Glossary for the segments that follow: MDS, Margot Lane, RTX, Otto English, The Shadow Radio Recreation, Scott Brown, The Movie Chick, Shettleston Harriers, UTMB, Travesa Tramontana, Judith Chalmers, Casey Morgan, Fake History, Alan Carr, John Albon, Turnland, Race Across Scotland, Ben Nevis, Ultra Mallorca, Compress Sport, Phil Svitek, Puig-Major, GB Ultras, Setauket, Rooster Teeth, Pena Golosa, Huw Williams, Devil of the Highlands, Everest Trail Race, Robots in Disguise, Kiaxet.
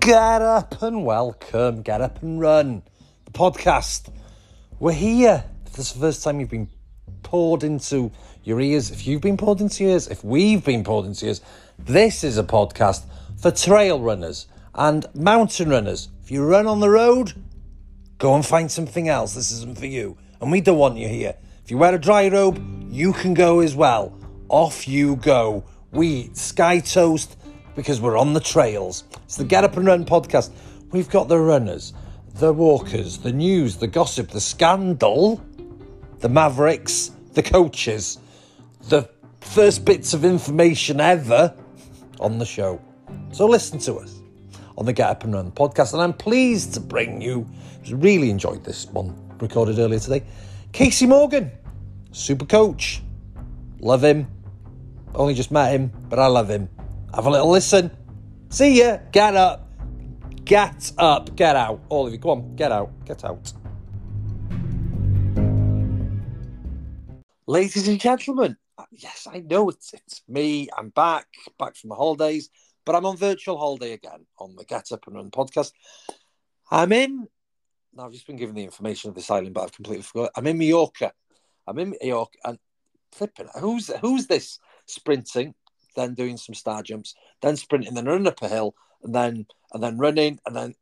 Get up and welcome, Get Up and Run, the podcast. We're here. If this is the first time you've been poured into your ears, if you've been poured into your ears, if we've been poured into yours, this is a podcast for trail runners and mountain runners. If you run on the road, go and find something else. This isn't for you, and we don't want you here. If you wear a dry robe, you can go as well. Off you go. We sky toast because we're on the trails. It's the Get Up and Run podcast. We've got the runners, the walkers, the news, the gossip, the scandal, the mavericks, the coaches, the first bits of information ever on the show. So listen to us on the Get Up and Run podcast. And I'm pleased to bring you, really enjoyed this one recorded earlier today, Casey Morgan, super coach. Love him. Only just met him, but I love him. Have a little listen. See ya. Get up. Get up. Get out. All of you. Go on. Get out. Get out. Ladies and gentlemen. Yes, I know it's me. I'm back from the holidays, but I'm on virtual holiday again on the Get Up and Run podcast. I'm in. Now, I've just been given the information of this island, but I've completely forgotten. I'm in Majorca, and flipping. Who's this sprinting? Then doing some star jumps, then sprinting, then running up a hill, and then running, and then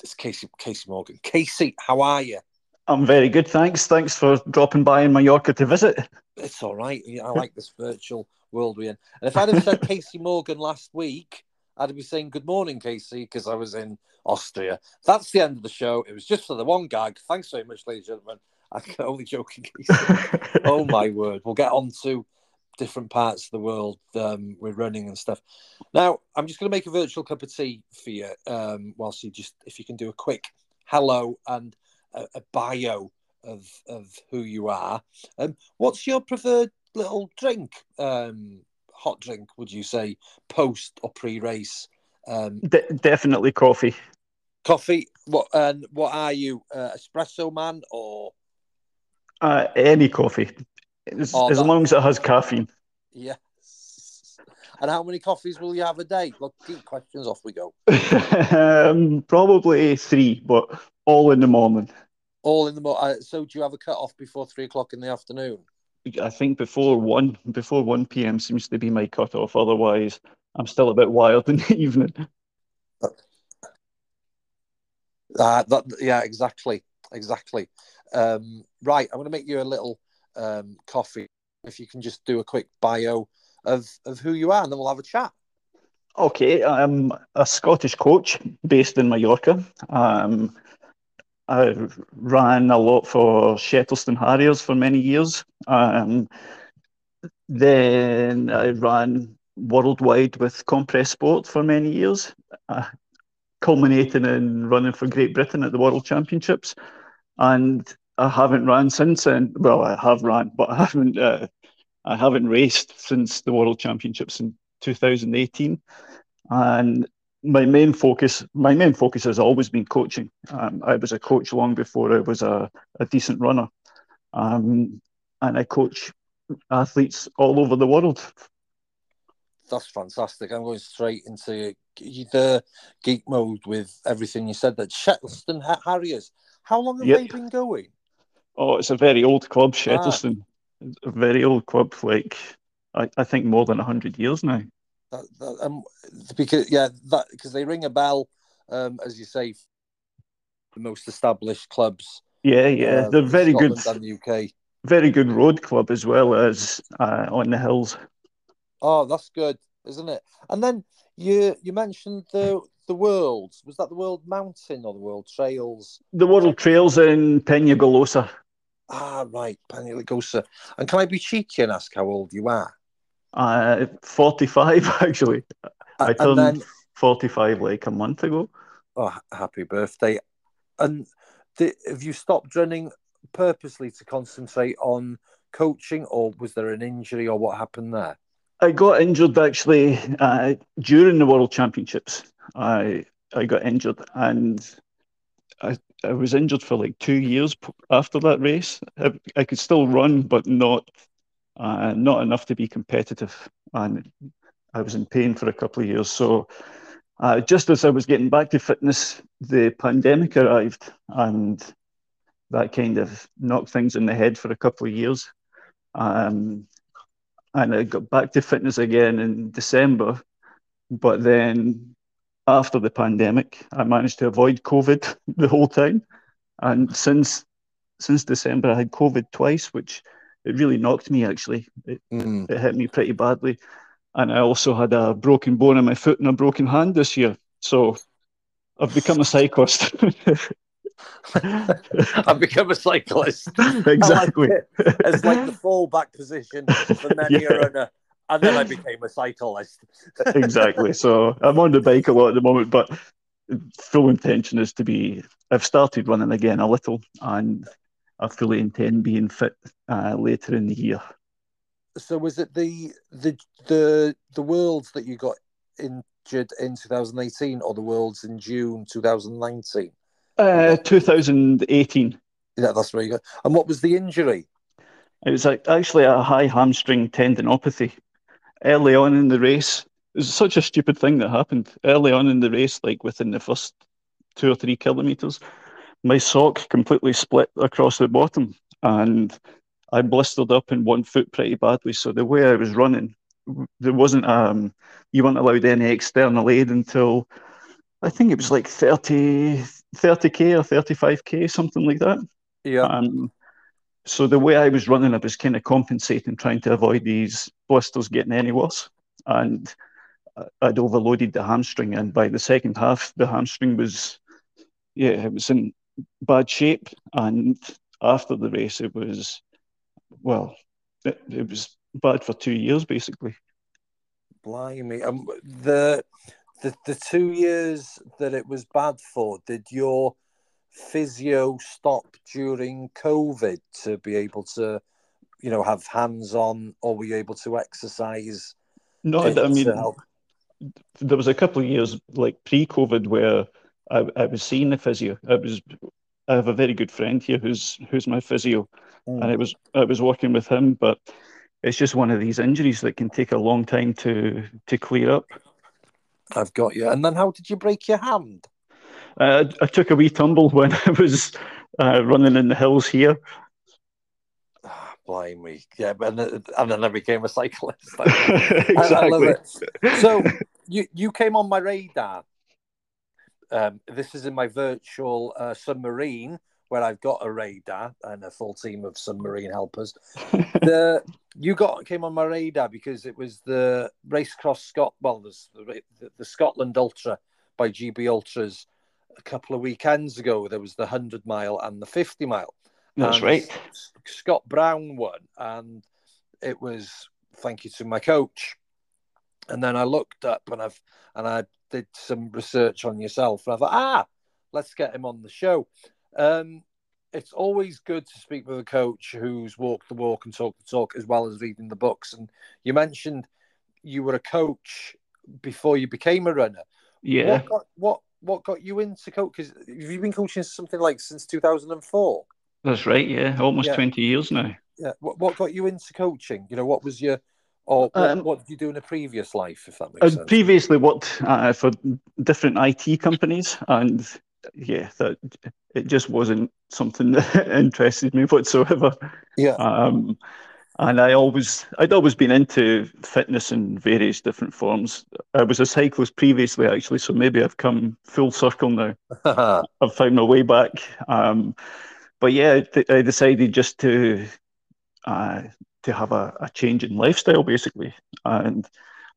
it's Casey Morgan. Casey, how are you? I'm very good, thanks. Thanks for dropping by in Mallorca to visit. It's all right. I like this virtual world we're in. And if I'd have said Casey Morgan last week, I'd be saying good morning, Casey, because I was in Austria. That's the end of the show. It was just for the one gag. Thanks very much, ladies and gentlemen. I'm only joking, Casey. Oh, my word. We'll get on to different parts of the world with running and stuff. Now, I'm just going to make a virtual cup of tea for you whilst you just, if you can do a quick hello and a bio of who you are. What's your preferred little drink, hot drink, would you say, post or pre-race? Definitely coffee. Coffee? What are you, espresso man or? Any coffee. As long as it has caffeine. Yes. And how many coffees will you have a day? Look, deep questions, off we go. Probably three, but all in the morning. All in the morning. So do you have a cut-off before 3 o'clock in the afternoon? I think before 1. Before 1 p.m. seems to be my cut-off. Otherwise, I'm still a bit wild in the evening. Yeah, exactly. Exactly. Right, I'm going to make you a little... coffee, if you can just do a quick bio of who you are, and then we'll have a chat. Okay, I'm a Scottish coach based in Mallorca. I ran a lot for Shettleston Harriers for many years. Then I ran worldwide with Compress Sport for many years, culminating in running for Great Britain at the World Championships. And I haven't ran since, and well, I have ran, but I haven't raced since the World Championships in 2018. And my main focus has always been coaching. I was a coach long before I was a decent runner, and I coach athletes all over the world. That's fantastic. I'm going straight into the geek mode with everything you said. That Shettleston Harriers. How long have they been going? Oh, it's a very old club, Shettleston. A very old club, like I think more than 100 years now. Because they ring a bell, as you say, the most established clubs. Yeah, they're very Scotland good. And the UK. Very good road club as well as on the hills. Oh, that's good, isn't it? And then you mentioned the world. Was that the World Mountain or the World Trails? The World Trails in Pena Golosa. Ah, right, Pena Golosa. And can I be cheeky and ask how old you are? 45, actually. I turned 45 like a month ago. Oh, happy birthday. And have you stopped running purposely to concentrate on coaching, or was there an injury, or what happened there? I got injured, actually, during the World Championships. I got injured, and I was injured for like 2 years after that race. I could still run, but not enough to be competitive, and I was in pain for a couple of years. So Just as I was getting back to fitness, the pandemic arrived, and that kind of knocked things in the head for a couple of years. And I got back to fitness again in December. But then after the pandemic, I managed to avoid COVID the whole time. And since December, I had COVID twice, which it really knocked me, actually. It hit me pretty badly. And I also had a broken bone in my foot and a broken hand this year. So I've become a cyclist. I've become a cyclist. Exactly. Like it. It's like the fallback position for men your runner. And then I became a cyclist. Exactly. So I'm on the bike a lot at the moment, but full intention is to be, I've started running again a little, and I fully intend being fit later in the year. So was it the Worlds that you got injured in 2018, or the Worlds in June 2019? 2018. Yeah, that's where you got. And what was the injury? It was actually a high hamstring tendinopathy. Early on in the race, it was such a stupid thing that happened. Early on in the race, like within the first 2 or 3 kilometres, my sock completely split across the bottom, and I blistered up in one foot pretty badly. So the way I was running, there wasn't you weren't allowed any external aid until I think it was like 30k or 35k, something like that. Yeah. So the way I was running, I was kind of compensating, trying to avoid these blisters getting any worse. And I'd overloaded the hamstring, and by the second half, the hamstring was, it was in bad shape. And after the race, it was, well, it was bad for 2 years, basically. Blimey. The 2 years that it was bad for, did your physio stop during COVID to be able to, you know, have hands on, or were you able to exercise? No, I mean, there was a couple of years like pre-COVID where I was seeing the physio. I have a very good friend here who's my physio, and I was working with him. But it's just one of these injuries that can take a long time to clear up. I've got you. And then how did you break your hand? I took a wee tumble when I was running in the hills here. Oh, blimey. Yeah, and then I became a cyclist. Exactly. I love it. So you came on my radar. This is in my virtual submarine, where I've got a radar and a full team of submarine helpers. You came on my radar because it was the Race Across Scotland, well, the Scotland Ultra by GB Ultras a couple of weekends ago. There was the 100 mile and the 50 mile. That's right. Scott Brown won, and it was thank you to my coach. And then I looked up and I did some research on yourself, and I thought, let's get him on the show. It's always good to speak with a coach who's walked the walk and talked the talk, as well as reading the books. And you mentioned you were a coach before you became a runner. Yeah. What got you into coach? Because you've been coaching something like since 2004. That's right. Yeah, almost 20 years now. Yeah. What got you into coaching? You know, what was your what did you do in a previous life, if that makes sense? I'd previously worked for different IT companies, and it just wasn't something that interested me whatsoever. Yeah. And I'd always been into fitness in various different forms. I was a cyclist previously, actually, so maybe I've come full circle now. I've found my way back. But yeah, I decided just to have a change in lifestyle, basically. And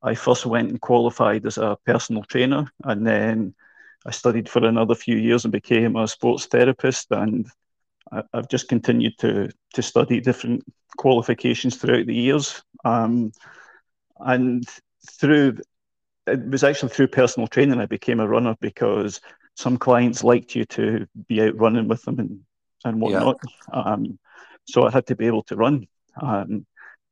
I first went and qualified as a personal trainer, and then I studied for another few years and became a sports therapist, and I've just continued to study different qualifications throughout the years. And it was actually through personal training I became a runner, because some clients liked you to be out running with them and whatnot. Yeah. So I had to be able to run,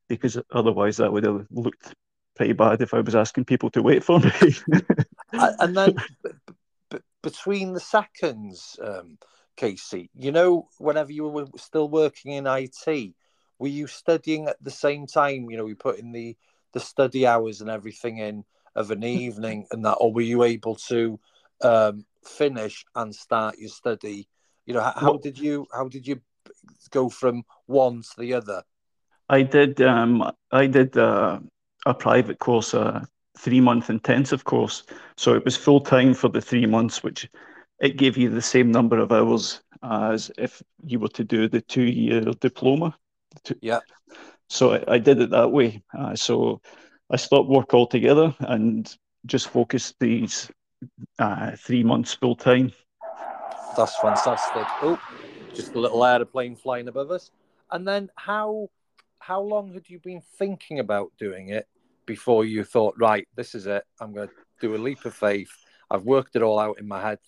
because otherwise that would have looked pretty bad if I was asking people to wait for me. And then between the seconds, Casey, you know, whenever you were still working in IT, were you studying at the same time? You know, you put in the study hours and everything in of an evening and that, or were you able to finish and start your study? You know, how did you go from one to the other? I did a private course, a 3-month intensive course. So it was full time for the 3 months, which it gave you the same number of hours as if you were to do the 2-year diploma. Yeah. So I did it that way. So I stopped work altogether and just focused these 3 months full time. That's fantastic. Oh, just a little airplane flying above us. And then how long had you been thinking about doing it before you thought, right, this is it, I'm going to do a leap of faith, I've worked it all out in my head,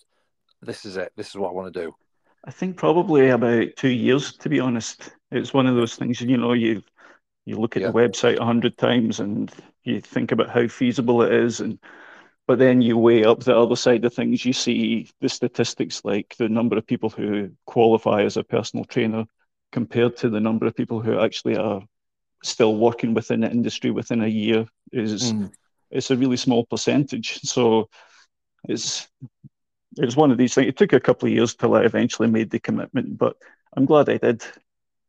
this is it, this is what I want to do? I think probably about 2 years, to be honest. It's one of those things, you know, you look at the website 100 times and you think about how feasible it is, but then you weigh up the other side of things. You see the statistics, like the number of people who qualify as a personal trainer compared to the number of people who actually are still working within the industry within a year. It's a really small percentage. So it's one of these things. It took a couple of years till I eventually made the commitment, but I'm glad I did.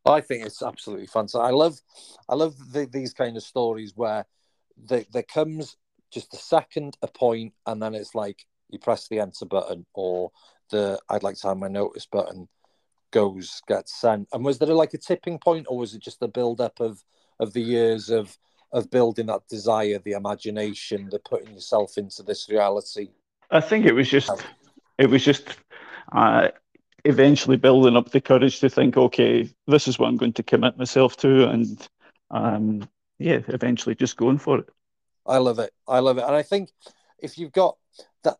I think it's absolutely fantastic. I love these kind of stories where there comes just a second, a point, and then it's like you press the enter button or the I'd like to have my notice button gets sent. And was there like a tipping point, or was it just the build-up of the years of building that desire, the imagination, the putting yourself into this reality? I think it was just eventually building up the courage to think, okay, this is what I'm going to commit myself to, and eventually just going for it. I love it. And I think if you've got that,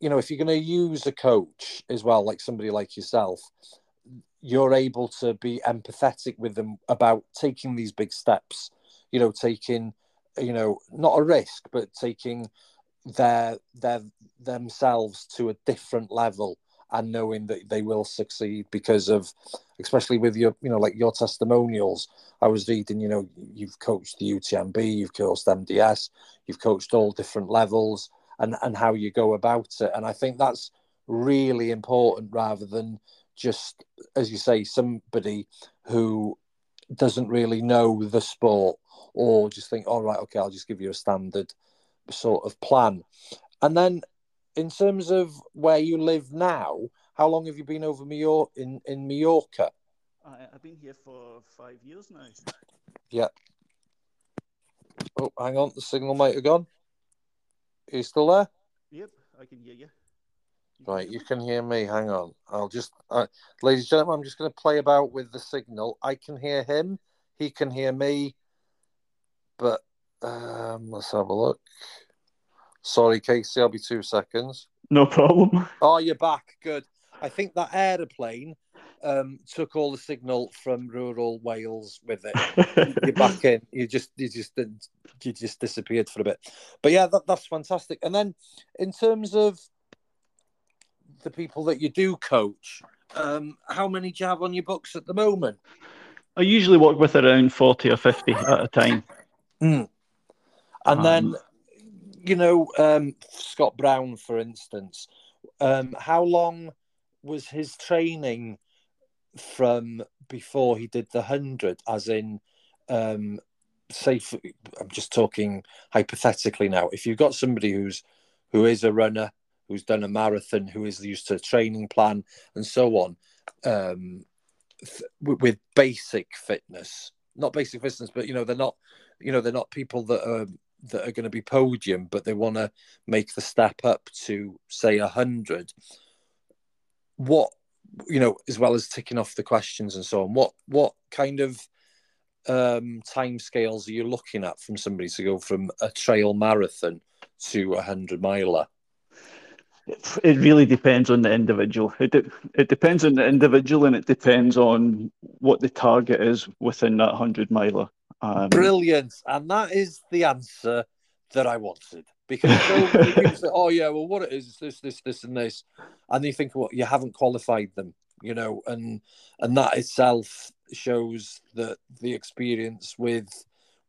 you know, if you're going to use a coach as well, like somebody like yourself, you're able to be empathetic with them about taking these big steps, you know, taking, you know, not a risk, but taking their themselves to a different level and knowing that they will succeed because of, especially with your, you know, like your testimonials. I was reading, you know, you've coached the UTMB, you've coached MDS, you've coached all different levels. And how you go about it. And I think that's really important, rather than just, as you say, somebody who doesn't really know the sport or just think, all right, okay, I'll just give you a standard sort of plan. And then in terms of where you live now, how long have you been over in Mallorca? I've been here for 5 years now. Yeah. Oh, hang on, the signal might have gone. Are you still there? Yep, I can hear you. Right, you can hear me. Hang on. I'll just... ladies and gentlemen, I'm just going to play about with the signal. I can hear him. He can hear me. But let's have a look. Sorry, Casey, I'll be 2 seconds. No problem. Oh, you're back. Good. I think that aeroplane took all the signal from rural Wales with it. You're back in. You just disappeared for a bit. But yeah, that's fantastic. And then in terms of the people that you do coach, how many do you have on your books at the moment? I usually work with around 40 or 50 at a time. Mm. And then, you know, Scott Brown, for instance, how long was his training from before he did the 100, as in, say, I'm just talking hypothetically now, if you've got somebody who is a runner, who's done a marathon, who is used to a training plan and so on, with basic fitness, not basic fitness, but, you know, they're not people that are going to be podium, but they want to make the step up to, say, 100. What, you know, as well as ticking off the questions and so on, what kind of time scales are you looking at from somebody to go from a trail marathon to a 100-miler? It really depends on the individual. It depends on the individual, and it depends on what the target is within that 100-miler. Brilliant. And that is the answer that I wanted. Because people say, oh, yeah, well, what it is this, and this. And you think, well, you haven't qualified them, you know, and that itself shows that the experience with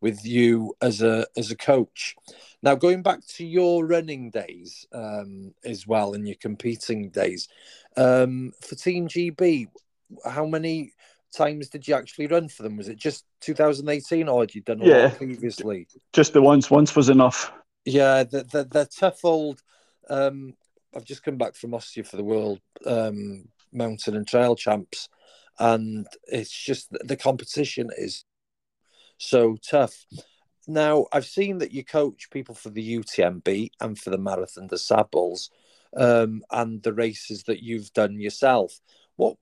with you as a coach. Now, going back to your running days as well, and your competing days, for Team GB, how many times did you actually run for them? Was it just 2018, or had you done a lot previously? Just the once. Once was enough. Yeah, they're tough old. I've just come back from Austria for the World Mountain and Trail Champs, and it's just the competition is so tough. Now, I've seen that you coach people for the UTMB and for the Marathon des Sables, and the races that you've done yourself. What,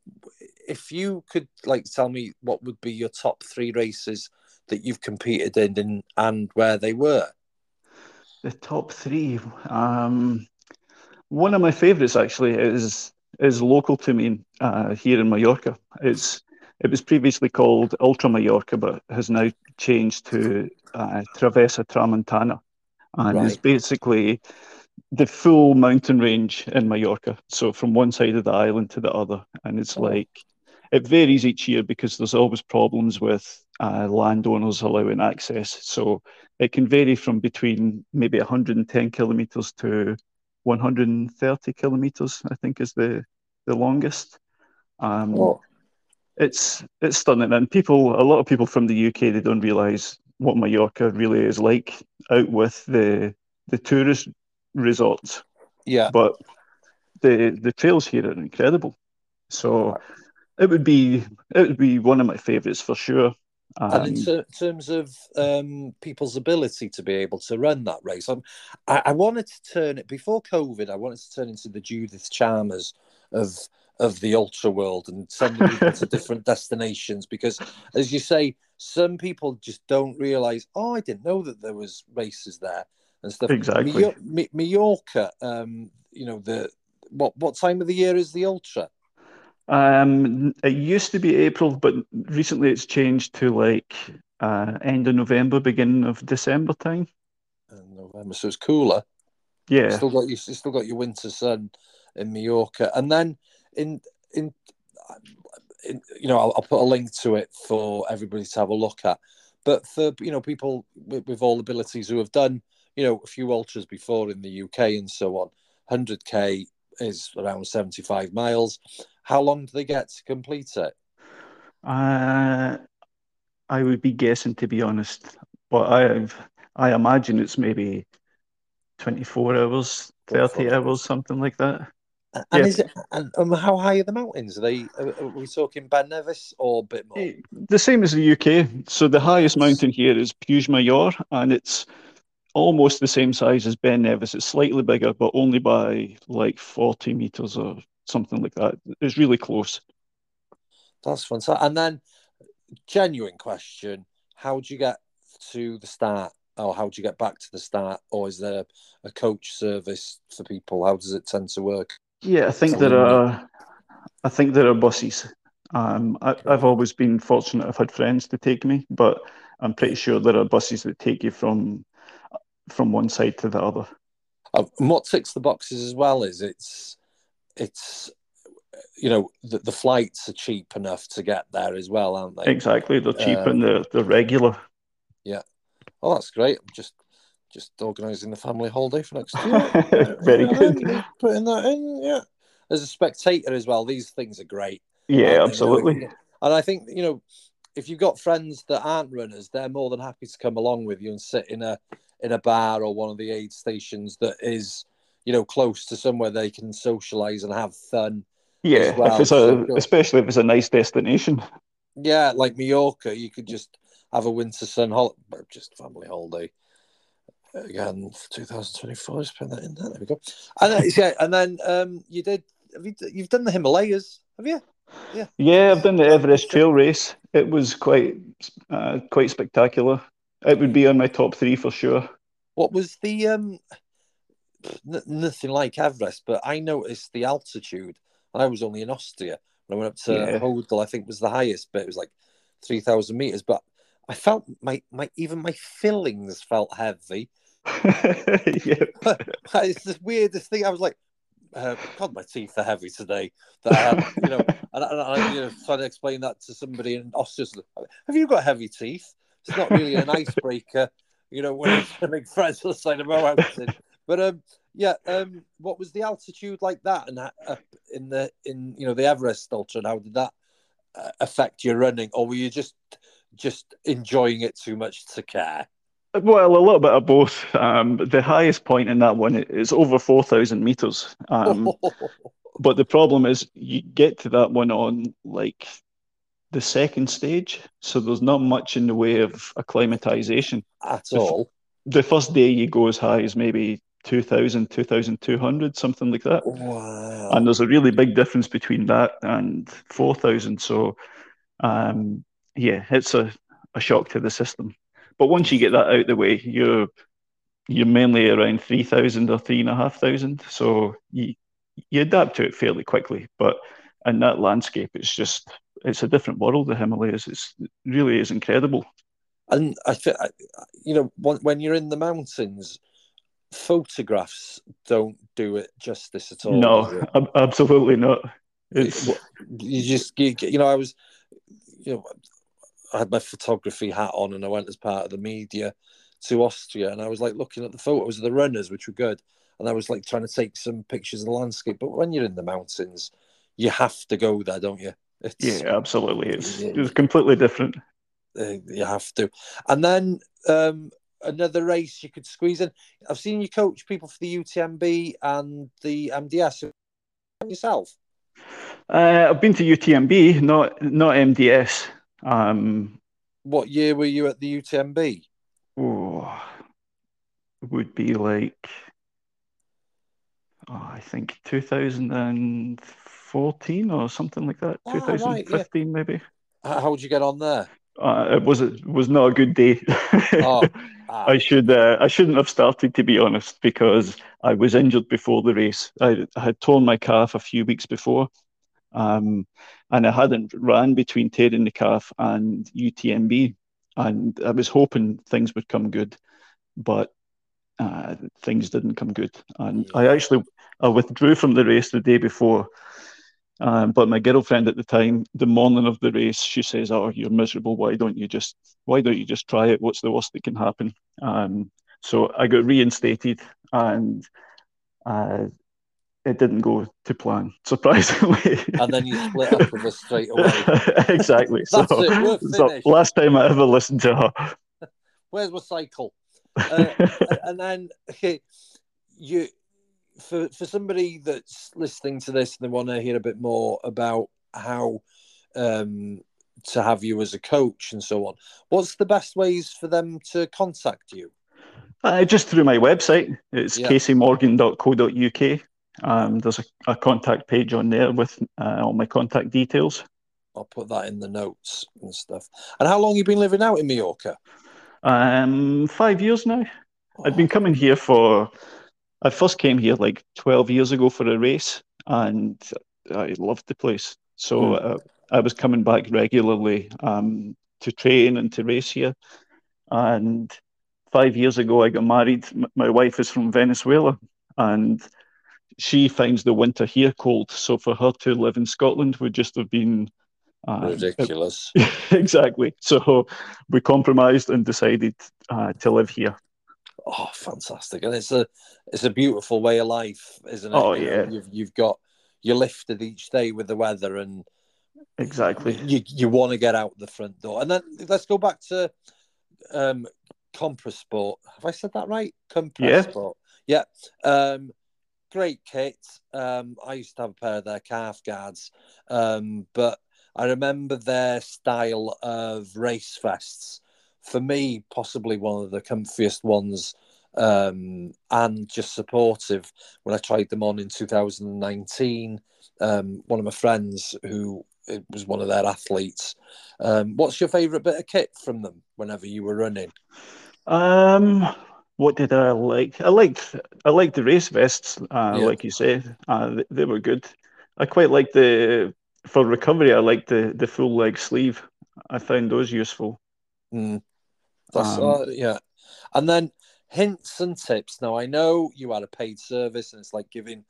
if you could, like, tell me what would be your top three races that you've competed in and where they were? The top three. One of my favourites actually is local to me here in Mallorca. It was previously called Ultra Mallorca, but has now changed to Travesa Tramontana, and it's basically the full mountain range in Mallorca. So from one side of the island to the other, and it's like it varies each year because there's always problems with landowners allowing access. So it can vary from between maybe 110 kilometers to 130 kilometers, I think, is the longest. It's stunning, and a lot of people from the UK, they don't realise what Mallorca really is like out with the tourist resorts. Yeah, but the trails here are incredible. So it would be one of my favourites for sure. And in terms of people's ability to be able to run that race, I wanted to turn it before COVID. I wanted to turn into the Judith Chalmers of the ultra world and sending people to different destinations, because, as you say, some people just don't realise, I didn't know that there was races there and stuff. Exactly. Mallorca, you know, what time of the year is the ultra? It used to be April, but recently it's changed to like end of November, beginning of December time. November, so it's cooler. Yeah. Still got your winter sun in Mallorca. And then in you know, I'll put a link to it for everybody to have a look at. But for, you know, people with all abilities who have done, you know, a few ultras before in the UK and so on, 100k is around 75 miles. How long do they get to complete it? I would be guessing, to be honest, but I imagine it's maybe 24 hours, 30 hours, something like that. And is it? And how high are the mountains? Are we talking Ben Nevis or a bit more? The same as the UK. So the highest mountain here is Puig-Major, and it's almost the same size as Ben Nevis. It's slightly bigger, but only by like 40 meters or something like that. It's really close. That's fantastic. And then, genuine question: how do you get to the start? Or how do you get back to the start? Or is there a coach service for people? How does it tend to work? Yeah, I think there are buses. I've always been fortunate. I've had friends to take me, but I'm pretty sure there are buses that take you from one side to the other. And what ticks the boxes as well is it's you know, the flights are cheap enough to get there as well, aren't they? Exactly, they're cheap and they're regular. Yeah. Oh, that's great. I'm just organising the family holiday for next year. Very good. Putting that in, yeah. As a spectator as well, these things are great. Yeah, absolutely. And I think, you know, if you've got friends that aren't runners, they're more than happy to come along with you and sit in a bar or one of the aid stations that is, you know, close to somewhere they can socialise and have fun. Yeah, well. Especially if it's a nice destination. Yeah, like Mallorca, you could just have a winter sun holiday, just family holiday. Again, 2024, just put that in there. There we go. And then you did. You've done the Himalayas, have you? Yeah. Yeah, I've done the Everest Trail Race. It was quite spectacular. It would be on my top three for sure. What was the nothing like Everest, but I noticed the altitude. I was only in Austria when I went up to Hodel. I think was the highest bit. It was like 3,000 meters, but I felt my fillings felt heavy. It's the weirdest thing. I was like, God, my teeth are heavy today. That I had, you know, and I you know, tried to explain that to somebody in Austria. Have you got heavy teeth? It's not really an icebreaker, you know, when it's a big Fraser side of Mountain. But what was the altitude like that, and in you know the Everest Ultra, and how did that affect your running, or were you just enjoying it too much to care? Well, a little bit of both. The highest point in that one is over 4,000 meters. But the problem is you get to that one on like the second stage, so there's not much in the way of acclimatization at all. The first day you go as high as maybe 2,000, 2,200, something like that. Wow. And there's a really big difference between that and 4,000. So, it's a shock to the system. But once you get that out of the way, you're mainly around 3,000 or 3,500. So you adapt to it fairly quickly. But in that landscape, it's a different world, the Himalayas. It really is incredible. And I think, you know, when you're in the mountains, photographs don't do it justice at all. No, absolutely not. I had my photography hat on and I went as part of the media to Austria, and I was like looking at the photos of the runners, which were good. And I was like trying to take some pictures of the landscape. But when you're in the mountains, you have to go there, don't you? Absolutely. It's completely different. You have to. And then another race you could squeeze in. I've seen you coach people for the UTMB and the MDS yourself. I've been to UTMB, not MDS. What year were you at the UTMB? Oh, it would be like, I think 2014 or something like that. 2015, right, yeah. Maybe. How would you get on there? It was not a good day. I shouldn't have started, to be honest, because I was injured before the race. I had torn my calf a few weeks before, and I hadn't ran between tearing the calf and UTMB, and I was hoping things would come good, but things didn't come good, and I withdrew from the race the day before. But my girlfriend at the time, the morning of the race, she says, "Oh, you're miserable. Why don't you just try it? What's the worst that can happen?" So I got reinstated, and it didn't go to plan, surprisingly. And then you split up with us straight away. Exactly. That's it. So last time I ever listened to her. Where's my cycle? And then you. For somebody that's listening to this and they want to hear a bit more about how to have you as a coach and so on, what's the best ways for them to contact you? Just through my website. It's caseymorgan.co.uk. There's a contact page on there with all my contact details. I'll put that in the notes and stuff. And how long have you been living out in Mallorca? 5 years now. Oh. I've been coming here for... I first came here like 12 years ago for a race, and I loved the place. So I was coming back regularly to train and to race here. And 5 years ago, I got married. My wife is from Venezuela, and she finds the winter here cold. So for her to live in Scotland would just have been... ridiculous. Exactly. So we compromised and decided to live here. Oh, fantastic! And it's a beautiful way of life, isn't it? Oh, yeah. You've got, you're lifted each day with the weather, and exactly, you want to get out the front door. And then let's go back to Compress Sport. Have I said that right? Compress Sport. Yeah. Great kit. I used to have a pair of their calf guards, but I remember their style of race vests. For me, possibly one of the comfiest ones, and just supportive. When I tried them on in 2019, one of my friends who was one of their athletes. What's your favourite bit of kit from them whenever you were running? What did I like? I liked the race vests, like you said. They were good. I quite liked for recovery, I liked the full leg sleeve. I found those useful. And then hints and tips. Now, I know you had a paid service, and it's like giving.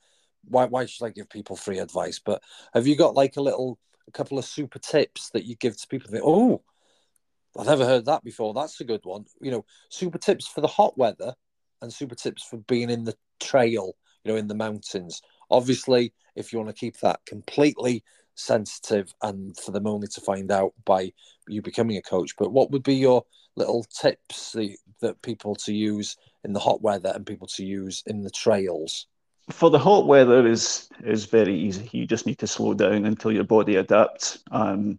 Why should I give people free advice? But have you got like a couple of super tips that you give to people? That, I've never heard that before. That's a good one. You know, super tips for the hot weather and super tips for being in the trail, you know, in the mountains. Obviously, if you want to keep that completely sensitive and for them only to find out by you becoming a coach. But what would be your little tips that people to use in the hot weather and people to use in the trails? For the hot weather is very easy. You just need to slow down until your body adapts. And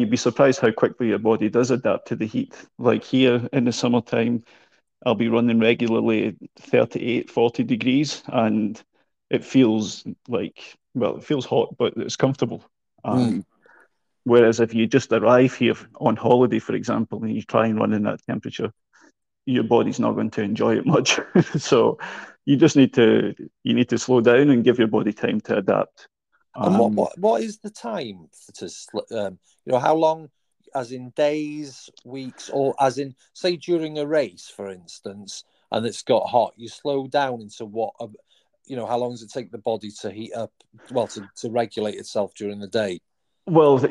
you'd be surprised how quickly your body does adapt to the heat. Like here in the summertime, I'll be running regularly 38, 40 degrees, and it feels like, well, it feels hot, but it's comfortable. Whereas if you just arrive here on holiday, for example, and you try and run in that temperature, your body's not going to enjoy it much. So you just need to, you need to slow down and give your body time to adapt. And what is the time to, you know, how long, as in days, weeks, or as in, say, during a race, for instance, and it's got hot, you slow down into what, you know, how long does it take the body to heat up, well, to regulate itself during the day? Well,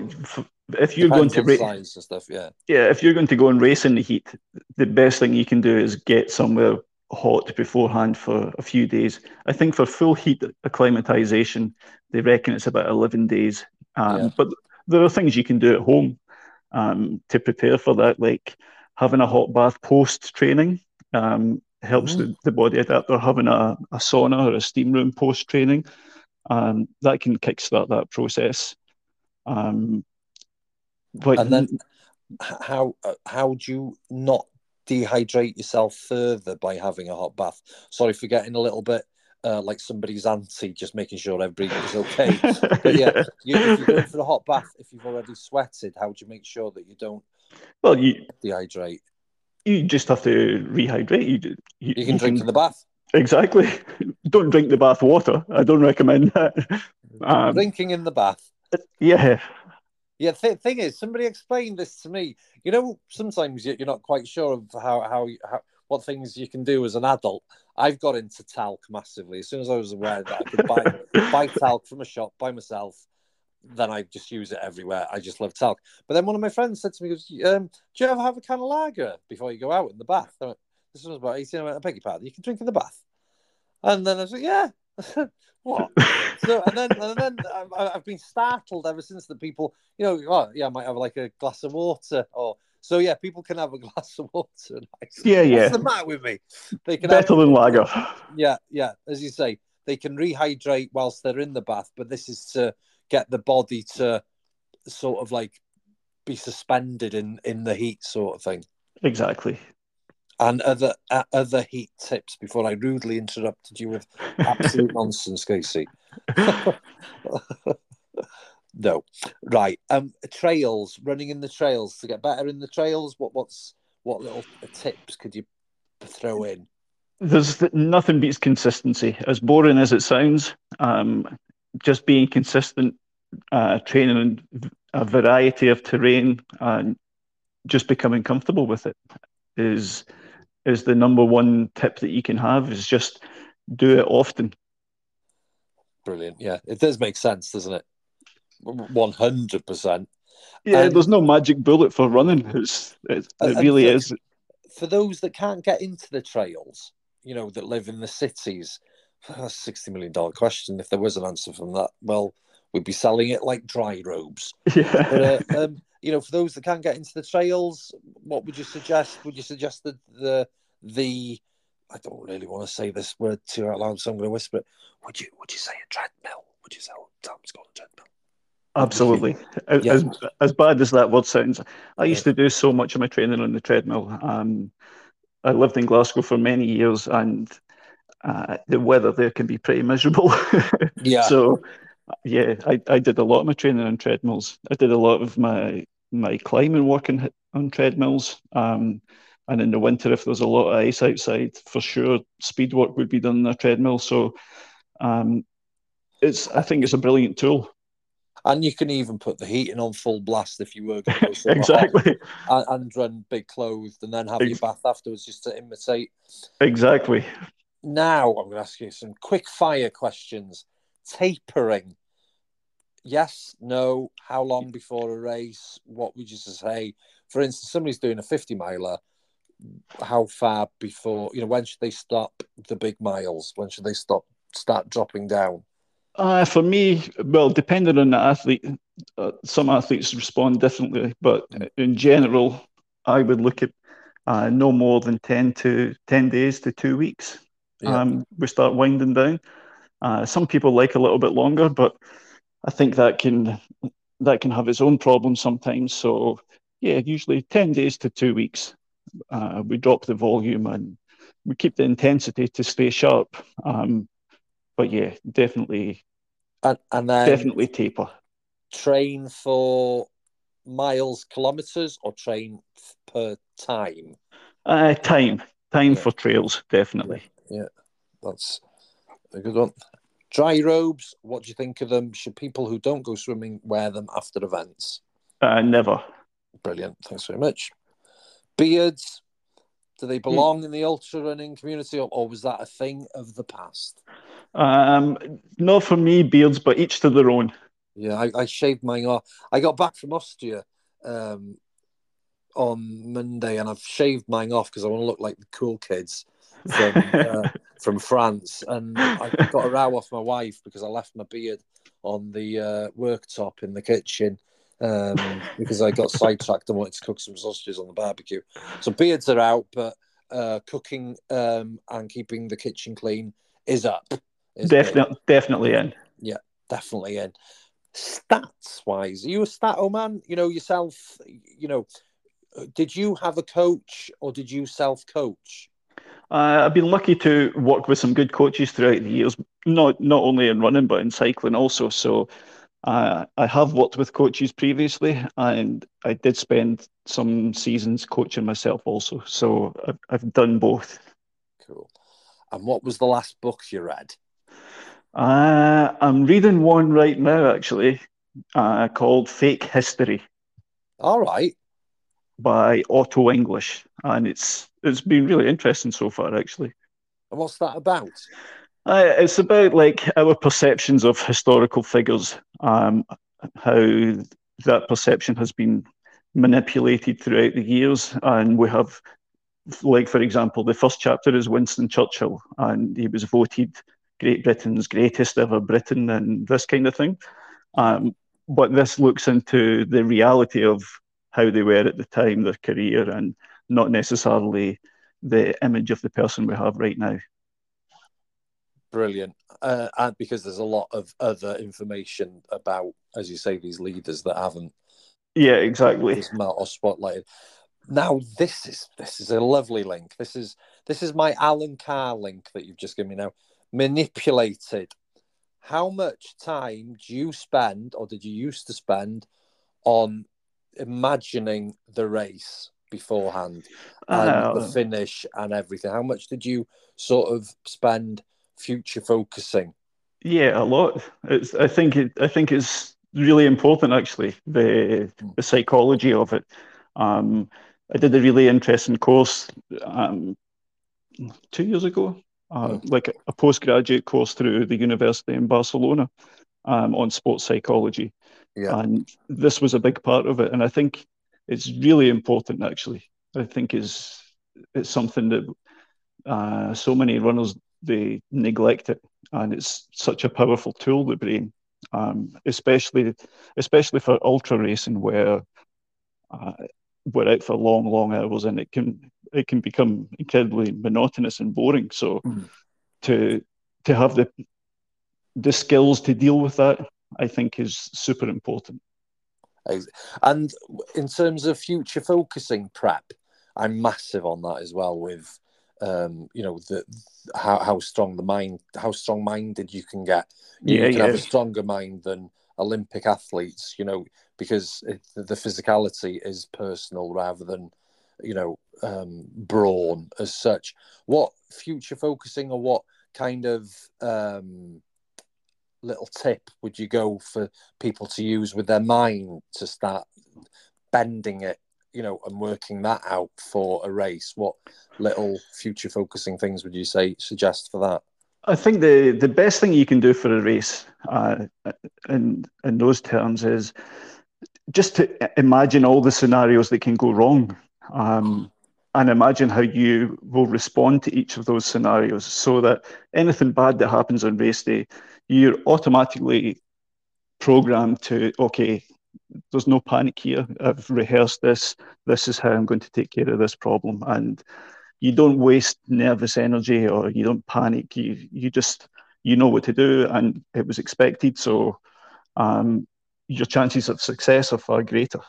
if you're going to race and stuff, if you're going to go and race in the heat, the best thing you can do is get somewhere hot beforehand for a few days. I think for full heat acclimatization, they reckon it's about 11 days. But there are things you can do at home to prepare for that, like having a hot bath post-training helps the body adapt, or having a sauna or a steam room post-training. That can kickstart that process. But and then how do you not dehydrate yourself further by having a hot bath? Sorry for getting a little bit like somebody's auntie, just making sure everybody's okay. But if you're going for a hot bath, if you've already sweated, how do you make sure that you don't dehydrate? You just have to rehydrate. You can drink in the bath. Exactly. Don't drink the bath water. I don't recommend that. Drinking in the bath. Yeah, the thing is, somebody explained this to me. You know, sometimes you're not quite sure of how what things you can do as an adult. I've got into talc massively. As soon as I was aware that I could buy talc from a shop by myself, then I just use it everywhere. I just love talc. But then one of my friends said to me, do you ever have a can of lager before you go out in the bath? I went, this one was about 18. I went, I beg your pardon, you can drink in the bath. And then I was like, yeah. What? So and then I've been startled ever since that people, you know, I might have like a glass of water, or so. Yeah, people can have a glass of water. And what's the matter with me? They can better than lager. Yeah. As you say, they can rehydrate whilst they're in the bath, but this is to get the body to sort of like be suspended in the heat, sort of thing. Exactly. And other heat tips before I rudely interrupted you with absolute nonsense, Casey. No, right. Trails, running in the trails to get better in the trails. What little tips could you throw in? There's nothing beats consistency. As boring as it sounds, just being consistent, training a variety of terrain, and just becoming comfortable with it is the number one tip that you can have, is just do it often. Brilliant. Yeah, it does make sense, doesn't it? 100%. Yeah, there's no magic bullet for running. It really is. For those that can't get into the trails, you know, that live in the cities, that's a $60 million question. If there was an answer from that, well, we'd be selling it like dry robes. Yeah. But, you know, for those that can't get into the trails, what would you suggest? Would you suggest that the I don't really want to say this word too out loud, so I'm going to whisper it. Would you say a treadmill? Would you say it's called a treadmill? Absolutely. Yeah. As bad as that word sounds, I used to do so much of my training on the treadmill. I lived in Glasgow for many years, and the weather there can be pretty miserable. Yeah. So. Yeah, I did a lot of my training on treadmills. I did a lot of my climbing work on treadmills. And in the winter, if there's a lot of ice outside, for sure, speed work would be done on a treadmill. So I think it's a brilliant tool. And you can even put the heating on full blast if you were going to go exactly. And run big clothes and then have your bath afterwards, just to imitate. Exactly. Now I'm going to ask you some quick fire questions. Tapering, yes, no, how long before a race, what would you say, for instance, somebody's doing a 50 miler, how far before, you know, when should they stop the big miles? When should they start dropping down? For me, well, depending on the athlete, some athletes respond differently, but in general, I would look at no more than 10 days to 2 weeks. Yeah. We start winding down. Some people like a little bit longer, but I think that can have its own problems sometimes. So yeah, usually 10 days to 2 weeks, we drop the volume and we keep the intensity to stay sharp. But yeah, definitely, and then definitely taper. Train for miles, kilometers, or train per time? Time for trails, definitely. Yeah, that's a good one. Dry robes, what do you think of them? Should people who don't go swimming wear them after events? Never. Brilliant, thanks very much. Beards, do they belong in the ultra running community, or was that a thing of the past? Not for me, beards, but each to their own. Yeah, I shaved mine off. I got back from Austria on Monday, and I've shaved mine off because I want to look like the cool kids from France. And I got a row off my wife because I left my beard on the worktop in the kitchen because I got sidetracked and wanted to cook some sausages on the barbecue. So beards are out, but cooking and keeping the kitchen clean is up. Definitely in. Yeah, definitely in. Stats wise, are you a stat-o man? You know, yourself, you know, did you have a coach or did you self-coach? I've been lucky to work with some good coaches throughout the years, not only in running, but in cycling also. So I have worked with coaches previously, and I did spend some seasons coaching myself also. So I've done both. Cool. And what was the last book you read? I'm reading one right now, actually, called Fake History. All right. By Otto English, and it's been really interesting so far, actually. And what's that about? It's about like our perceptions of historical figures, how that perception has been manipulated throughout the years, and we have, like for example, the first chapter is Winston Churchill, and he was voted Great Britain's greatest ever Briton and this kind of thing. But this looks into the reality of how they were at the time, their career, and not necessarily the image of the person we have right now. Brilliant. And because there's a lot of other information about, as you say, these leaders that haven't. Yeah, exactly. Or spotlighted. Now this is a lovely link. This is my Alan Carr link that you've just given me now. Manipulated. How much time do you spend, or did you used to spend, on imagining the race beforehand and the finish and everything? How much did you sort of spend future focusing? Yeah, a lot. I think it's really important, actually, the psychology of it. I did a really interesting course 2 years ago, like a postgraduate course through the university in Barcelona on sports psychology. Yeah. And this was a big part of it. And I think it's really important, actually. I think it's something that so many runners, they neglect it. And it's such a powerful tool, the brain, especially for ultra racing where we're out for long hours, and it can become incredibly monotonous and boring. So to have the skills to deal with that, I think, is super important. And in terms of future focusing prep, I'm massive on that as well, with you know, how strong minded you can get. You can have a stronger mind than Olympic athletes, you know, because the physicality is personal rather than, you know, brawn as such. What future focusing or what kind of little tip would you go for people to use with their mind to start bending it, you know, and working that out for a race? What little future focusing things would you suggest for that? I think the best thing you can do for a race in those terms is just to imagine all the scenarios that can go wrong, and imagine how you will respond to each of those scenarios, so that anything bad that happens on race day, you're automatically programmed to, okay, there's no panic here. I've rehearsed this. This is how I'm going to take care of this problem. And you don't waste nervous energy, or you don't panic. You just, you know what to do, and it was expected. So your chances of success are far greater.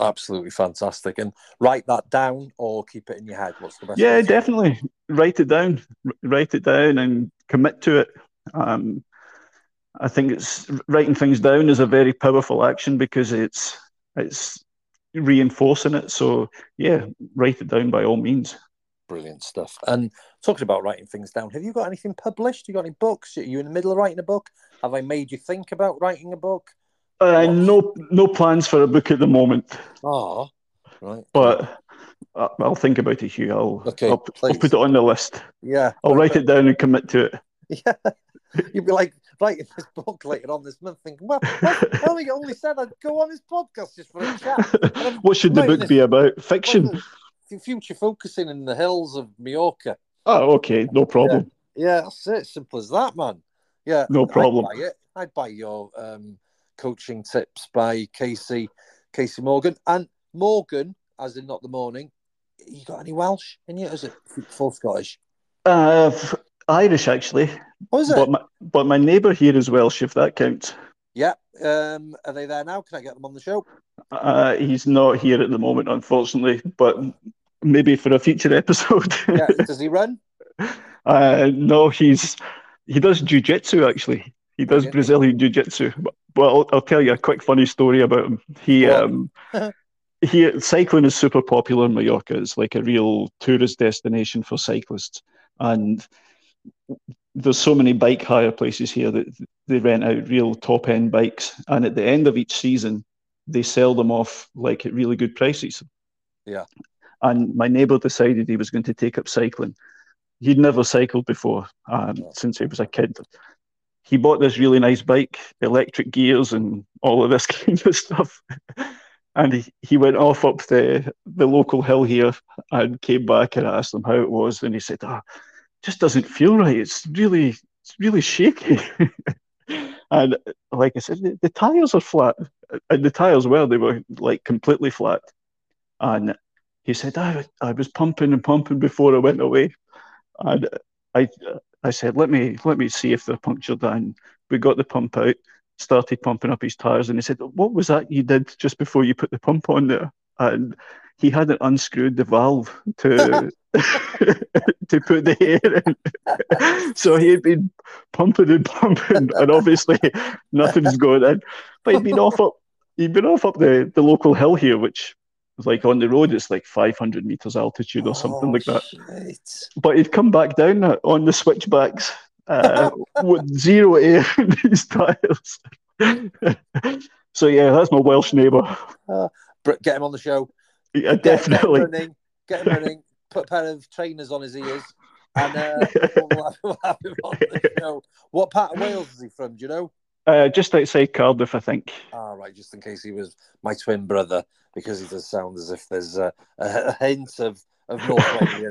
Absolutely fantastic. And write that down or keep it in your head? What's the best? Yeah, definitely. Write it down. Write it down and commit to it. I think it's writing things down is a very powerful action, because it's reinforcing it. So yeah, write it down by all means. Brilliant stuff. And talking about writing things down, have you got anything published? You got any books? Are you in the middle of writing a book? Have I made you think about writing a book? No plans for a book at the moment. Oh, right. But I'll think about it, Huw. I'll put it on the list. Yeah. I'll write it down and commit to it. Yeah. You'd be like writing this book later on this month, thinking, well, we only said I'd go on this podcast just for a chat. What should the book be about? Fiction? Future focusing in the hills of Mallorca. Oh, okay. No problem. Yeah, that's it. Simple as that, man. Yeah. No problem. I'd buy your coaching tips by Casey Morgan. And Morgan, as in not the morning, you got any Welsh in you? Is it full Scottish? Irish, actually. Oh, is it? But my neighbour here is Welsh, if that counts. Yeah. Are they there now? Can I get them on the show? He's not here at the moment, unfortunately, but maybe for a future episode. Yeah. Does he run? No, he does jiu-jitsu, actually. He does Brazilian jiu-jitsu. Well, I'll tell you a quick funny story about him. Cycling is super popular in Mallorca. It's like a real tourist destination for cyclists. And there's so many bike hire places here that they rent out real top-end bikes. And at the end of each season, they sell them off like at really good prices. Yeah. And my neighbour decided he was going to take up cycling. He'd never cycled before since he was a kid. He bought this really nice bike, electric gears and all of this kind of stuff. And he went off up the local hill here and came back, and I asked him how it was. And he said, just doesn't feel right. It's really shaky. And like I said, the tires are flat. And the tires they were like completely flat. And he said, I was pumping and pumping before I went away. And I said, let me see if they're punctured. And we got the pump out, started pumping up his tires. And he said, what was that you did just before you put the pump on there? And he hadn't unscrewed the valve to to put the air in. So he'd been pumping and pumping, and obviously nothing's going in. But he'd been off up the local hill here, which was like on the road, it's like 500 meters altitude or something like that. Shit. But he'd come back down on the switchbacks with zero air in these tires. So yeah, that's my Welsh neighbour. Get him on the show. Yeah, definitely. Get him running. Put a pair of trainers on his ears, and we'll have him on the show. What part of Wales is he from? Do you know? Just outside Cardiff, I think. Right, just in case he was my twin brother, because he does sound as if there's a hint of North Indian,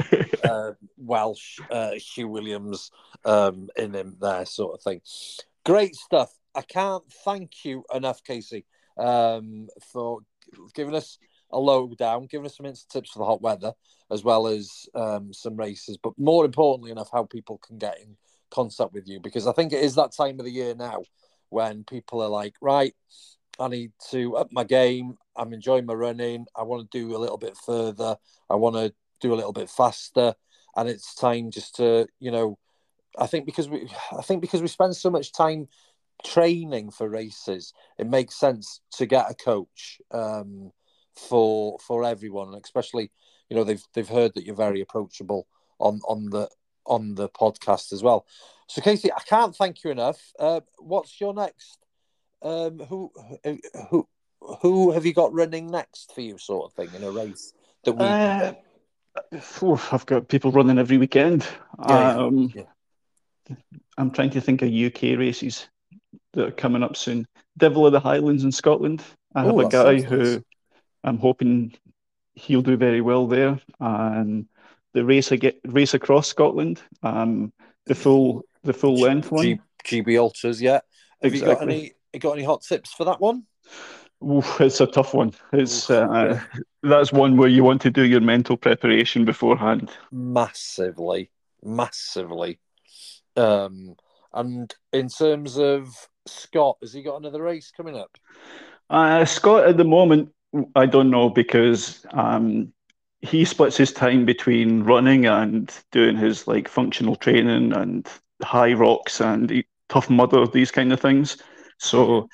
Welsh, Huw Williams in him there, sort of thing. Great stuff. I can't thank you enough, Casey, for giving us a lowdown, giving us some instant tips for the hot weather, as well as some races, but more importantly enough, how people can get in contact with you, because I think it is that time of the year now when people are like, right, I need to up my game. I'm enjoying my running. I want to do a little bit further. I want to do a little bit faster. And it's time just to, I think because we spend so much time training for races, it makes sense to get a coach for everyone, and especially, they've heard that you're very approachable on the podcast as well. So Casey, I can't thank you enough. What's your next? Who have you got running next for you, sort of thing, in a race that we? I've got people running every weekend. Yeah. I'm trying to think of UK races that are coming up soon. Devil of the Highlands in Scotland. I have a guy who I'm hoping he'll do very well there. And the race across Scotland, the full length one. GB Ultras, yeah. Have you got any hot tips for that one? Ooh, it's a tough one. It's that's one where you want to do your mental preparation beforehand. Massively. And in terms of Scott, has he got another race coming up? Scott, at the moment, I don't know, because he splits his time between running and doing his functional training and high rocks and tough mudder, these kind of things. So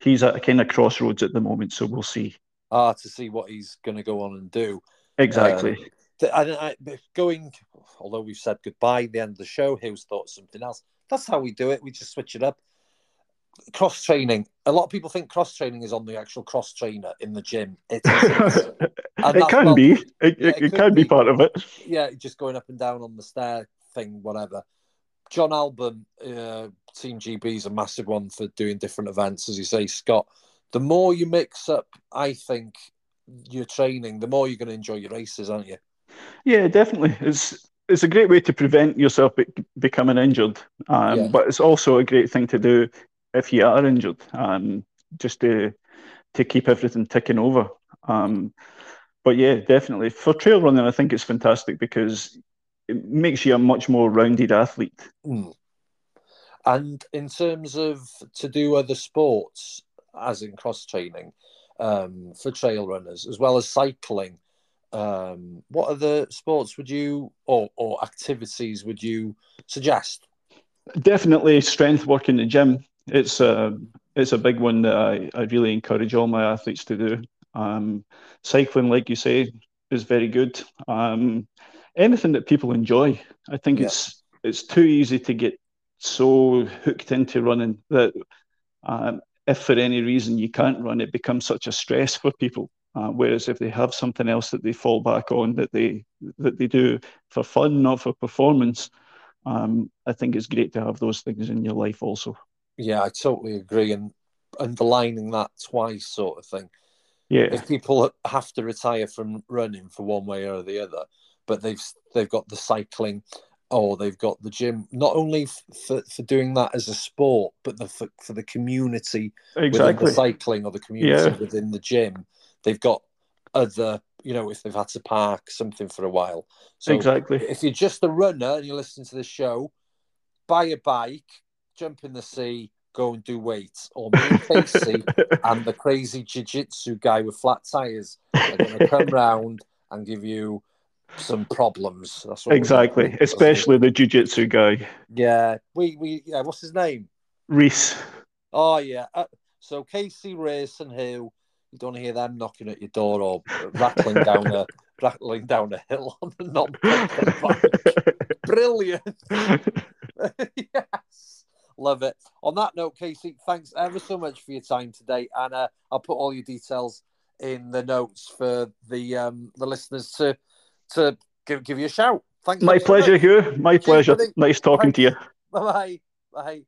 he's at a kind of crossroads at the moment, so we'll see. To see what he's going to go on and do. Exactly. Although we've said goodbye at the end of the show, Hugh's thought something else. That's how we do it. We just switch it up. Cross-training. A lot of people think cross-training is on the actual cross-trainer in the gym. It can be. It can be part of it. Yeah, just going up and down on the stair thing, whatever. John Albon, Team GB is a massive one for doing different events, as you say, Scott. The more you mix up, I think, your training, the more you're going to enjoy your races, aren't you? Yeah, definitely. It's a great way to prevent yourself becoming injured, but it's also a great thing to do if you are injured, just to keep everything ticking over. But yeah, definitely. For trail running, I think it's fantastic because it makes you a much more rounded athlete. Mm. And in terms of to do other sports, as in cross-training, for trail runners, as well as cycling, what other sports would you, or activities would you suggest? Definitely strength work in the gym. It's a big one that I really encourage all my athletes to do. Cycling, like you say, is very good. Anything that people enjoy. I think it's too easy to get so hooked into running that if for any reason you can't run, it becomes such a stress for people. Whereas if they have something else that they fall back on that they do for fun, not for performance, I think it's great to have those things in your life also. Yeah, I totally agree, and underlining that twice sort of thing. Yeah. If people have to retire from running for one way or the other, but they've got the cycling or they've got the gym, not only for doing that as a sport, but for the community within the cycling or the community within the gym. They've got other, if they've had to park something for a while. So if you're just a runner and you're listening to this show, buy a bike, jump in the sea, go and do weights. Or me and Casey and the crazy jiu-jitsu guy with flat tyres are going to come round and give you some problems. That's what doing, especially the jiu-jitsu guy. Yeah. We what's his name? Reese. Oh, yeah. So Casey, Reese and Huw. You don't hear them knocking at your door or rattling down a hill on the non-bike. Brilliant. Yes. Love it. On that note, Casey, thanks ever so much for your time today. And I'll put all your details in the notes for the listeners to give you a shout. Thanks. My pleasure, Huw. My pleasure. Nice talking to you. Bye-bye. Bye.